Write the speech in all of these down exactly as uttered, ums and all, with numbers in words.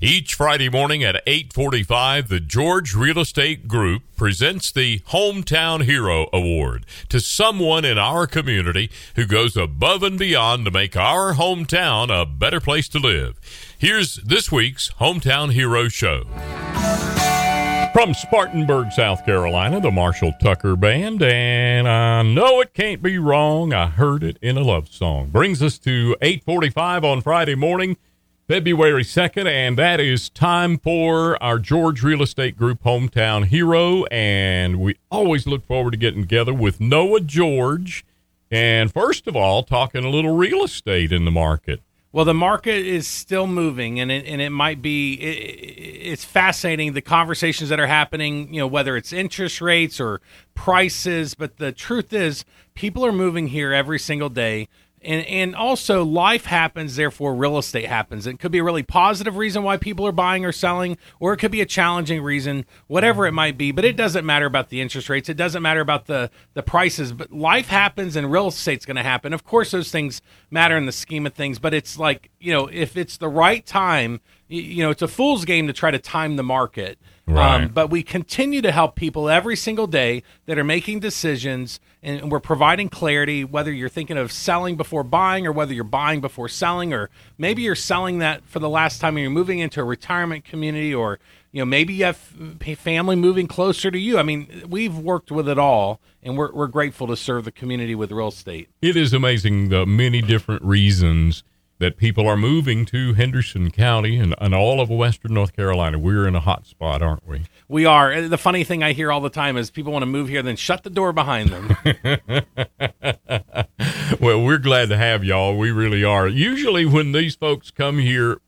Each Friday morning at eight forty-five, the George Real Estate Group presents the Hometown Hero Award to someone in our community who goes above and beyond to make our hometown a better place to live. Here's this week's Hometown Hero Show. From Spartanburg, South Carolina, the Marshall Tucker Band, and I know it can't be wrong, I heard it in a love song. Brings us to eight forty-five on Friday morning, February second, and that is time for our George Real Estate Group Hometown Hero, and we always look forward to getting together with Noah George, and first of all, talking a little real estate in the market. Well, the market is still moving, and it, and it might be, it, it's fascinating, the conversations that are happening, you know, whether it's interest rates or prices, but the truth is, people are moving here every single day. And and also life happens, therefore real estate happens. It could be a really positive reason why people are buying or selling, or it could be a challenging reason, whatever it might be. But it doesn't matter about the interest rates. It doesn't matter about the, the prices. But life happens and real estate's going to happen. Of course, those things matter in the scheme of things. But it's like, you know, if it's the right time, you know, it's a fool's game to try to time the market. Right. Um, but we continue to help people every single day that are making decisions, and we're providing clarity, whether you're thinking of selling before buying or whether you're buying before selling, or maybe you're selling that for the last time and you're moving into a retirement community, or, you know, maybe you have family moving closer to you. I mean, we've worked with it all, and we're, we're grateful to serve the community with real estate. It is amazing the many different reasons that people are moving to Henderson County and, and all of Western North Carolina. We're in a hot spot, aren't we? We are. The funny thing I hear all the time is people want to move here, then shut the door behind them. Well, we're glad to have y'all. We really are. Usually when these folks come here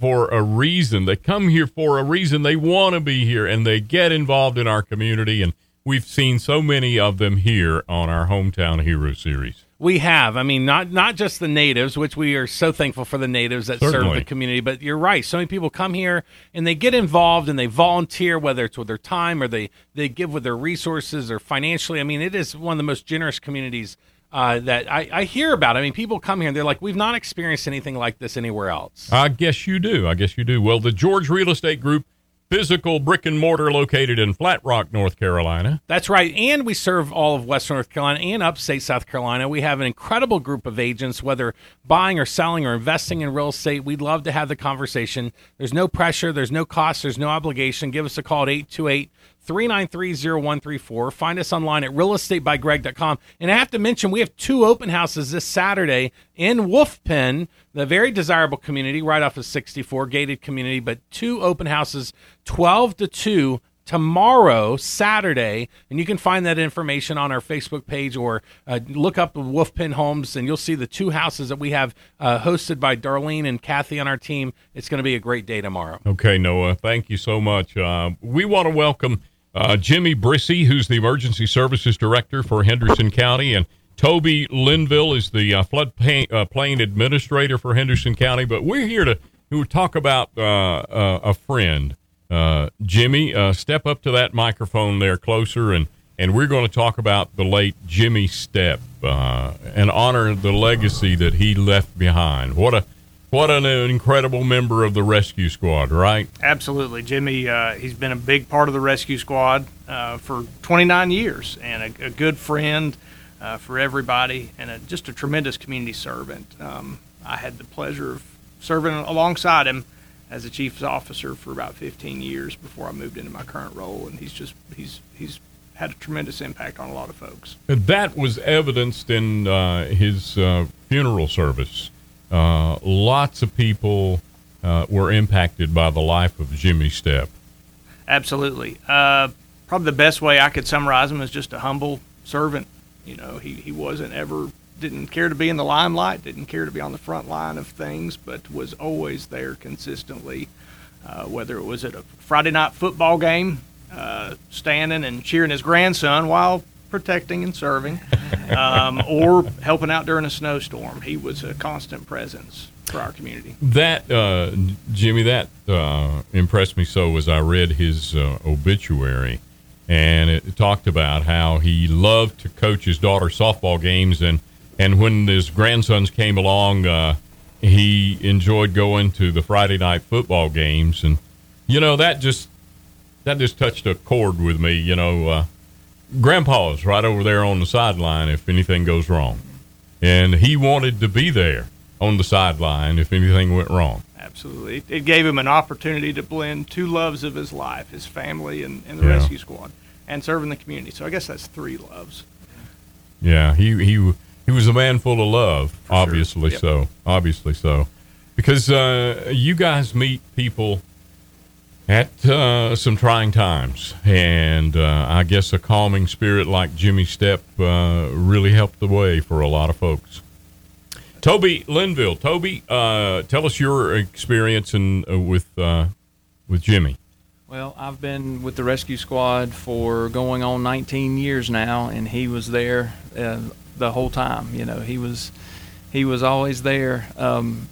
for a reason, they come here for a reason. They want to be here, and they get involved in our community. And we've seen so many of them here on our Hometown Hero Series. We have. I mean, not not just the natives, which we are so thankful for the natives that Certainly. serve the community, but you're right. So many people come here and they get involved and they volunteer, whether it's with their time or they, they give with their resources or financially. I mean, it is one of the most generous communities uh, that I, I hear about. I mean, people come here and they're like, we've not experienced anything like this anywhere else. I guess you do. I guess you do. Well, the George Real Estate Group, physical brick and mortar located in Flat Rock, North Carolina. That's right. And we serve all of Western North Carolina and upstate South Carolina. We have an incredible group of agents, whether buying or selling or investing in real estate. We'd love to have the conversation. There's no pressure. There's no cost. There's no obligation. Give us a call at eight two eight, three nine three, zero one three four. Find us online at real estate by greg dot com. And I have to mention, we have two open houses this Saturday in Wolf Pen, the very desirable community right off of sixty-four, gated community, but two open houses, twelve to two tomorrow, Saturday. And you can find that information on our Facebook page, or uh, look up Wolf Pen Homes, and you'll see the two houses that we have uh, hosted by Darlene and Kathy on our team. It's going to be a great day tomorrow. Okay, Noah, thank you so much. Uh, we want to welcome Uh, Jimmy Brissie, who's the Emergency Services Director for Henderson County, and Toby Linville is the uh, floodplain uh, plain Administrator for Henderson County. But we're here to we'll talk about uh, uh, a friend. Uh, Jimmy, uh, step up to that microphone there closer, and, and we're going to talk about the late Jimmy Stepp uh, and honor the legacy that he left behind. What a What an incredible member of the rescue squad, right? Absolutely. Jimmy, uh, he's been a big part of the rescue squad uh, for twenty-nine years, and a, a good friend uh, for everybody, and a, just a tremendous community servant. Um, I had the pleasure of serving alongside him as a chief's officer for about fifteen years before I moved into my current role, and he's just he's he's had a tremendous impact on a lot of folks. That was evidenced in uh, his uh, funeral service. Uh, lots of people uh, were impacted by the life of Jimmy Stepp. Absolutely. Uh, probably the best way I could summarize him is just a humble servant. You know, he, he wasn't ever, didn't care to be in the limelight, didn't care to be on the front line of things, but was always there consistently, uh, whether it was at a Friday night football game uh, standing and cheering his grandson while protecting and serving, um, or helping out during a snowstorm. He was a constant presence for our community. That, uh, Jimmy, that uh, impressed me so as I read his uh, obituary, and it talked about how he loved to coach his daughter's softball games, and, and when his grandsons came along, uh, he enjoyed going to the Friday night football games. And, you know, that just that just touched a chord with me, you know. Uh, Grandpa's right over there on the sideline if anything goes wrong. And he wanted to be there on the sideline if anything went wrong. Absolutely. It gave him an opportunity to blend two loves of his life, his family and, and the yeah. rescue squad, and serving the community. So I guess that's three loves. Yeah, he he, he was a man full of love, For obviously sure. yep. so. Obviously so. Because uh, you guys meet people at uh, some trying times, and uh, I guess a calming spirit like Jimmy Stepp uh, really helped the way for a lot of folks. Toby Linville, Toby, uh, tell us your experience in, uh, with uh, with Jimmy. Well, I've been with the rescue squad for going on nineteen years now, and he was there uh, the whole time. You know, he was he was always there. Um,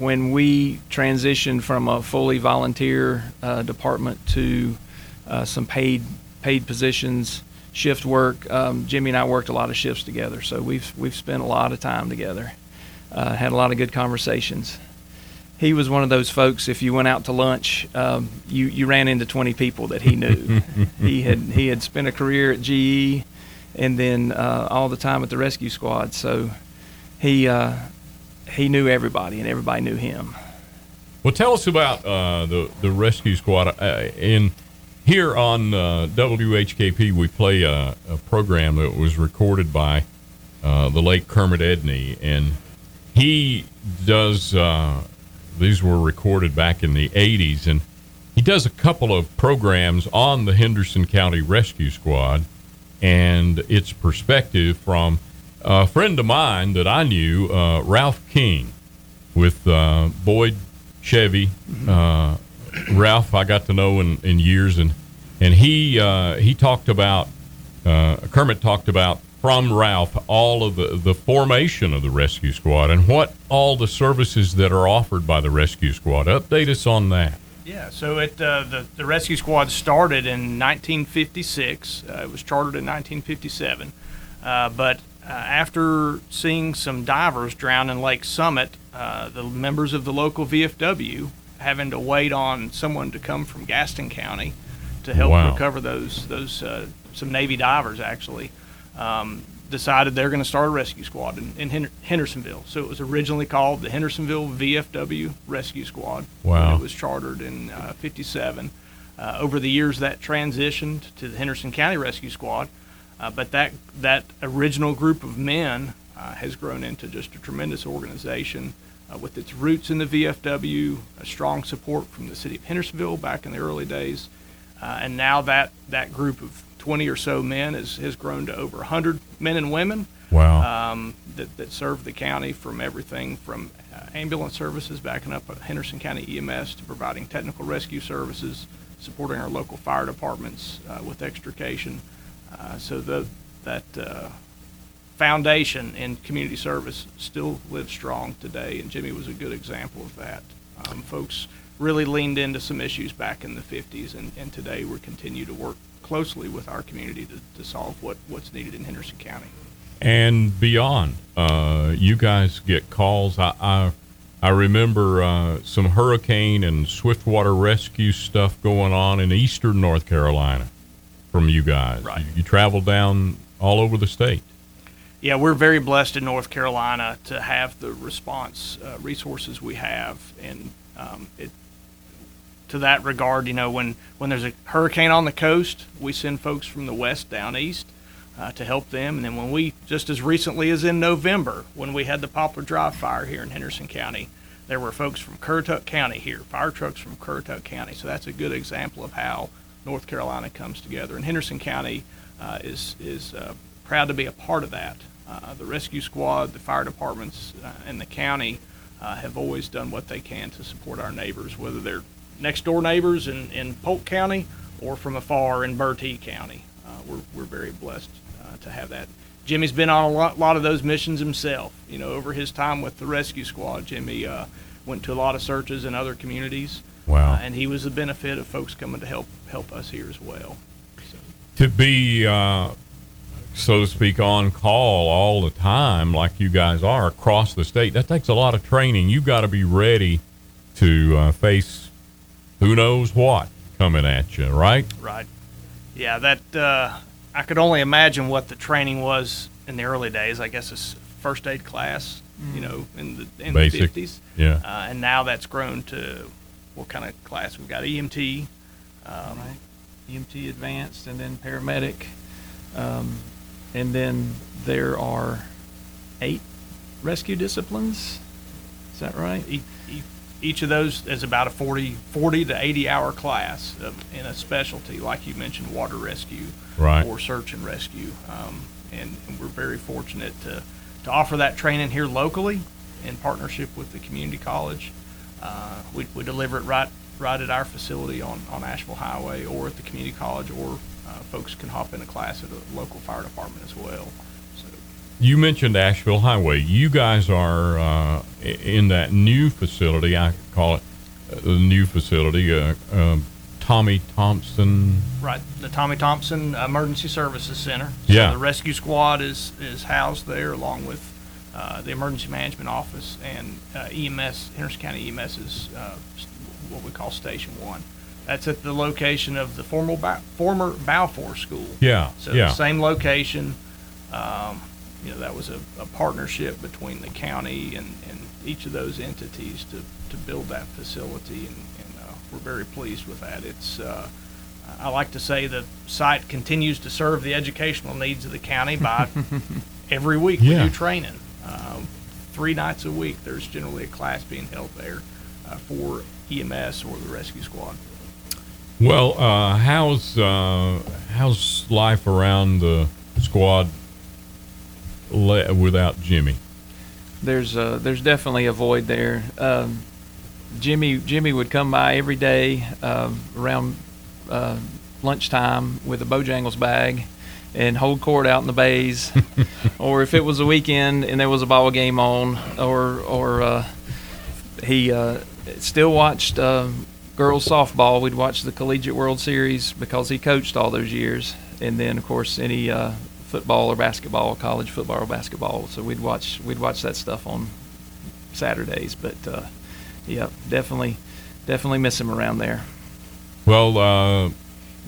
When we transitioned from a fully volunteer uh, department to uh, some paid paid positions, shift work, um, Jimmy and I worked a lot of shifts together. So we've we've spent a lot of time together, uh, had a lot of good conversations. He was one of those folks. If you went out to lunch, um, you you ran into twenty people that he knew. he had he had spent a career at G E, and then uh, all the time at the rescue squad. So he. Uh, He knew everybody, and everybody knew him. Well, tell us about uh, the the rescue squad. Uh, in here on uh, W H K P, we play a, a program that was recorded by uh, the late Kermit Edney, and he does. Uh, these were recorded back in the eighties, and he does a couple of programs on the Henderson County Rescue Squad and its perspective from. A friend of mine that I knew, uh, Ralph King, with uh, Boyd Chevy. Uh, Ralph, I got to know in, in years, and and he uh, he talked about uh, Kermit talked about from Ralph all of the, the formation of the rescue squad and what all the services that are offered by the rescue squad. Update us on that. Yeah, so it uh, the the rescue squad started in nineteen fifty-six. Uh, it was chartered in nineteen fifty-seven, uh, but Uh, after seeing some divers drown in Lake Summit, uh, the members of the local V F W having to wait on someone to come from Gaston County to help wow. recover those, those uh, some Navy divers actually, um, decided they're going to start a rescue squad in, in Hen- Hendersonville. So it was originally called the Hendersonville V F W Rescue Squad. Wow. It was chartered in uh, fifty-seven. Uh, over the years, that transitioned to the Henderson County Rescue Squad. Uh, but that that original group of men uh, has grown into just a tremendous organization uh, with its roots in the V F W, a strong support from the city of Hendersonville back in the early days. Uh, and now that, that group of twenty or so men is, has grown to over one hundred men and women wow. um, that, that serve the county, from everything from uh, ambulance services, backing up Henderson County E M S, to providing technical rescue services, supporting our local fire departments uh, with extrication. Uh, so the, that uh, foundation in community service still lives strong today, and Jimmy was a good example of that. Um, folks really leaned into some issues back in the fifties, and, and today we continue to work closely with our community to, to solve what, what's needed in Henderson County. And beyond, uh, you guys get calls. I I, I remember uh, some hurricane and swiftwater rescue stuff going on in eastern North Carolina. From you guys, right. you, you travel down all over the state. Yeah, we're very blessed in North Carolina to have the response uh, resources we have, and um, it, to that regard, you know, when when there's a hurricane on the coast, we send folks from the west down east uh, to help them. And then when we, just as recently as in November, when we had the Poplar Drive fire here in Henderson County, there were folks from Currituck County here, fire trucks from Currituck County. So that's a good example of how North Carolina comes together, and Henderson County uh, is is uh, proud to be a part of that. Uh, the rescue squad, the fire departments, uh, and the county uh, have always done what they can to support our neighbors, whether they're next door neighbors in, in Polk County or from afar in Bertie County. Uh, we're, we're very blessed uh, to have that. Jimmy's been on a lot, lot of those missions himself. You know, over his time with the rescue squad, Jimmy uh, went to a lot of searches in other communities. Wow. Uh, and he was the benefit of folks coming to help help us here as well. So. To be, uh, so to speak, on call all the time like you guys are across the state, that takes a lot of training. You've got to be ready to uh, face who knows what coming at you, right? Right. Yeah, that uh, I could only imagine what the training was in the early days. I guess it's first aid class, mm. you know, in the in Basic. the fifties. Yeah. Uh, and now that's grown to what kind of class we've got? E M T, um, right. E M T advanced, and then paramedic, um, and then there are eight rescue disciplines. Is that right? E- e- each of those is about a forty, forty to eighty hour class of, in a specialty, like you mentioned, water rescue, right, or search and rescue. Um, and, and we're very fortunate to to offer that training here locally in partnership with the community college. Uh, we, we deliver it right right at our facility on, on Asheville Highway or at the community college, or uh, folks can hop in a class at a local fire department as well. So. You mentioned Asheville Highway. You guys are uh, in that new facility. I call it the new facility, uh, um, Tommy Thompson. Right, the Tommy Thompson Emergency Services Center. So yeah. The rescue squad is, is housed there along with Uh, the Emergency Management Office, and uh, E M S, Henderson County E M S is uh, what we call Station one. That's at the location of the former, ba- former Balfour School. Yeah, So yeah. same location. Um, you know, that was a, a partnership between the county and, and each of those entities to, to build that facility, and, and uh, we're very pleased with that. It's uh, I like to say the site continues to serve the educational needs of the county by every week yeah. we do training. Uh, three nights a week, there's generally a class being held there uh, for E M S or the rescue squad. Well, uh, how's uh, how's life around the squad le- without Jimmy? There's uh, there's definitely a void there. Um, Jimmy Jimmy would come by every day uh, around uh, lunchtime with a Bojangles bag and hold court out in the bays, or if it was a weekend and there was a ball game on, or or uh, he uh, still watched uh, girls softball. We'd watch the Collegiate World Series because he coached all those years, and then of course any uh, football or basketball, college football or basketball. So we'd watch we'd watch that stuff on Saturdays. But uh, yeah, definitely definitely miss him around there. Well. Uh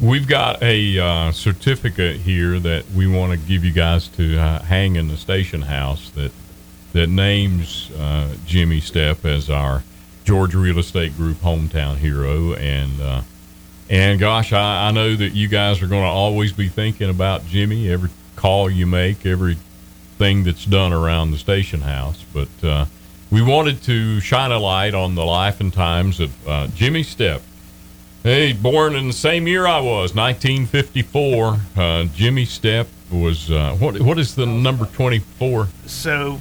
We've got a uh, certificate here that we want to give you guys to uh, hang in the station house that that names uh, Jimmy Stepp as our George Real Estate Group hometown hero. And uh, and gosh, I, I know that you guys are going to always be thinking about Jimmy, every call you make, everything that's done around the station house. But uh, we wanted to shine a light on the life and times of uh, Jimmy Stepp. Hey, born in the same year I was, nineteen fifty-four. Uh, Jimmy Stepp was, uh, what? what is the number twenty-four? So,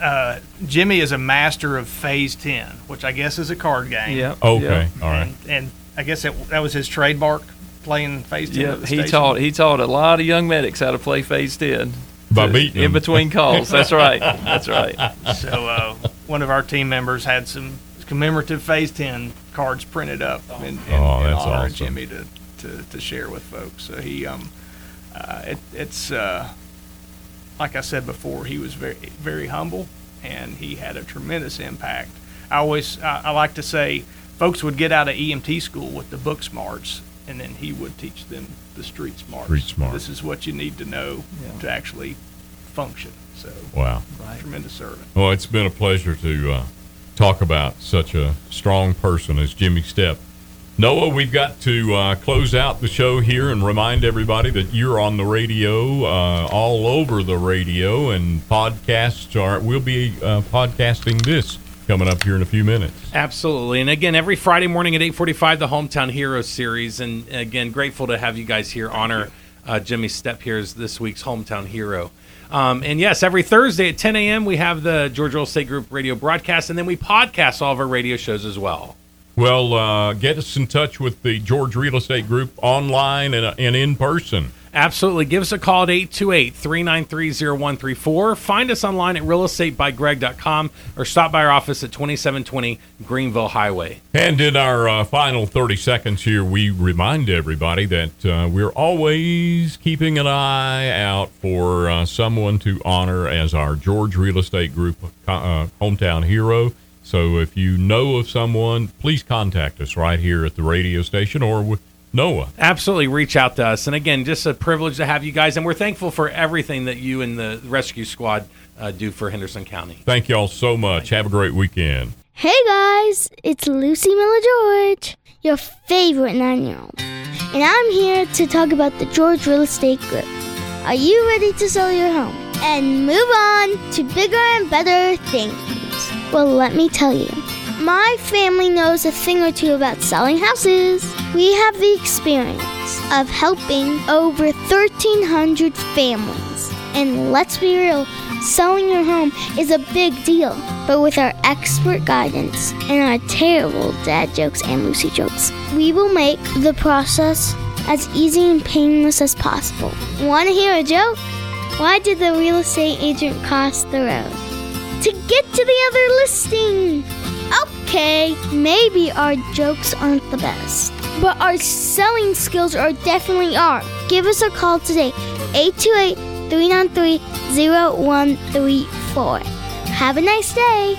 uh, Jimmy is a master of Phase ten, which I guess is a card game. Yeah. Okay, yep. All right. And, and I guess it, that was his trademark, playing Phase ten. Yeah, he taught, he taught a lot of young medics how to play Phase ten. By to, beating them. In between calls, that's right, that's right. So, uh, one of our team members had some commemorative Phase ten cards printed up and, and, oh, and honor awesome. Jimmy to, to, to share with folks. So he, um, uh, it, it's uh, like I said before, he was very, very humble, and he had a tremendous impact. I always, I, I like to say, folks would get out of E M T school with the book smarts, and then he would teach them the street smarts. Street smart. This is what you need to know yeah. to actually function. So wow, right. Tremendous servant. Well, it's been a pleasure to. Uh, talk about such a strong person as Jimmy Stepp. Noah, we've got to uh, close out the show here and remind everybody that you're on the radio, uh, all over the radio, and podcasts are, we'll be uh, podcasting this coming up here in a few minutes. Absolutely. And again, every Friday morning at eight forty-five, the Hometown Hero Series. And again, grateful to have you guys here. Thank honor you. Uh, Jimmy Stepp here as this week's Hometown Hero. Um, and yes, every Thursday at ten a.m. we have the George Real Estate Group radio broadcast, and then we podcast all of our radio shows as well. Well, uh, get us in touch with the George Real Estate Group online and, uh, and in person. Absolutely. Give us a call at eight two eight, three nine three, zero one three four. Find us online at real estate by greg dot com or stop by our office at twenty-seven twenty Greenville Highway. And in our uh, final thirty seconds here, we remind everybody that uh, we're always keeping an eye out for uh, someone to honor as our George Real Estate Group uh, hometown hero. So if you know of someone, please contact us right here at the radio station or with Noah. Absolutely. Reach out to us. And again, just a privilege to have you guys. And we're thankful for everything that you and the rescue squad uh, do for Henderson County. Thank you all so much. Have a great weekend. Hey, guys. It's Lucy Miller George, your favorite nine-year-old. And I'm here to talk about the George Real Estate Group. Are you ready to sell your home and move on to bigger and better things? Well, let me tell you. My family knows a thing or two about selling houses. We have the experience of helping over thirteen hundred families. And let's be real, selling your home is a big deal. But with our expert guidance and our terrible dad jokes and Lucy jokes, we will make the process as easy and painless as possible. Want to hear a joke? Why did the real estate agent cross the road? To get to the other listing. Okay, maybe our jokes aren't the best, but our selling skills are definitely are. Give us a call today, eight two eight, three nine three, zero one three four. Have a nice day.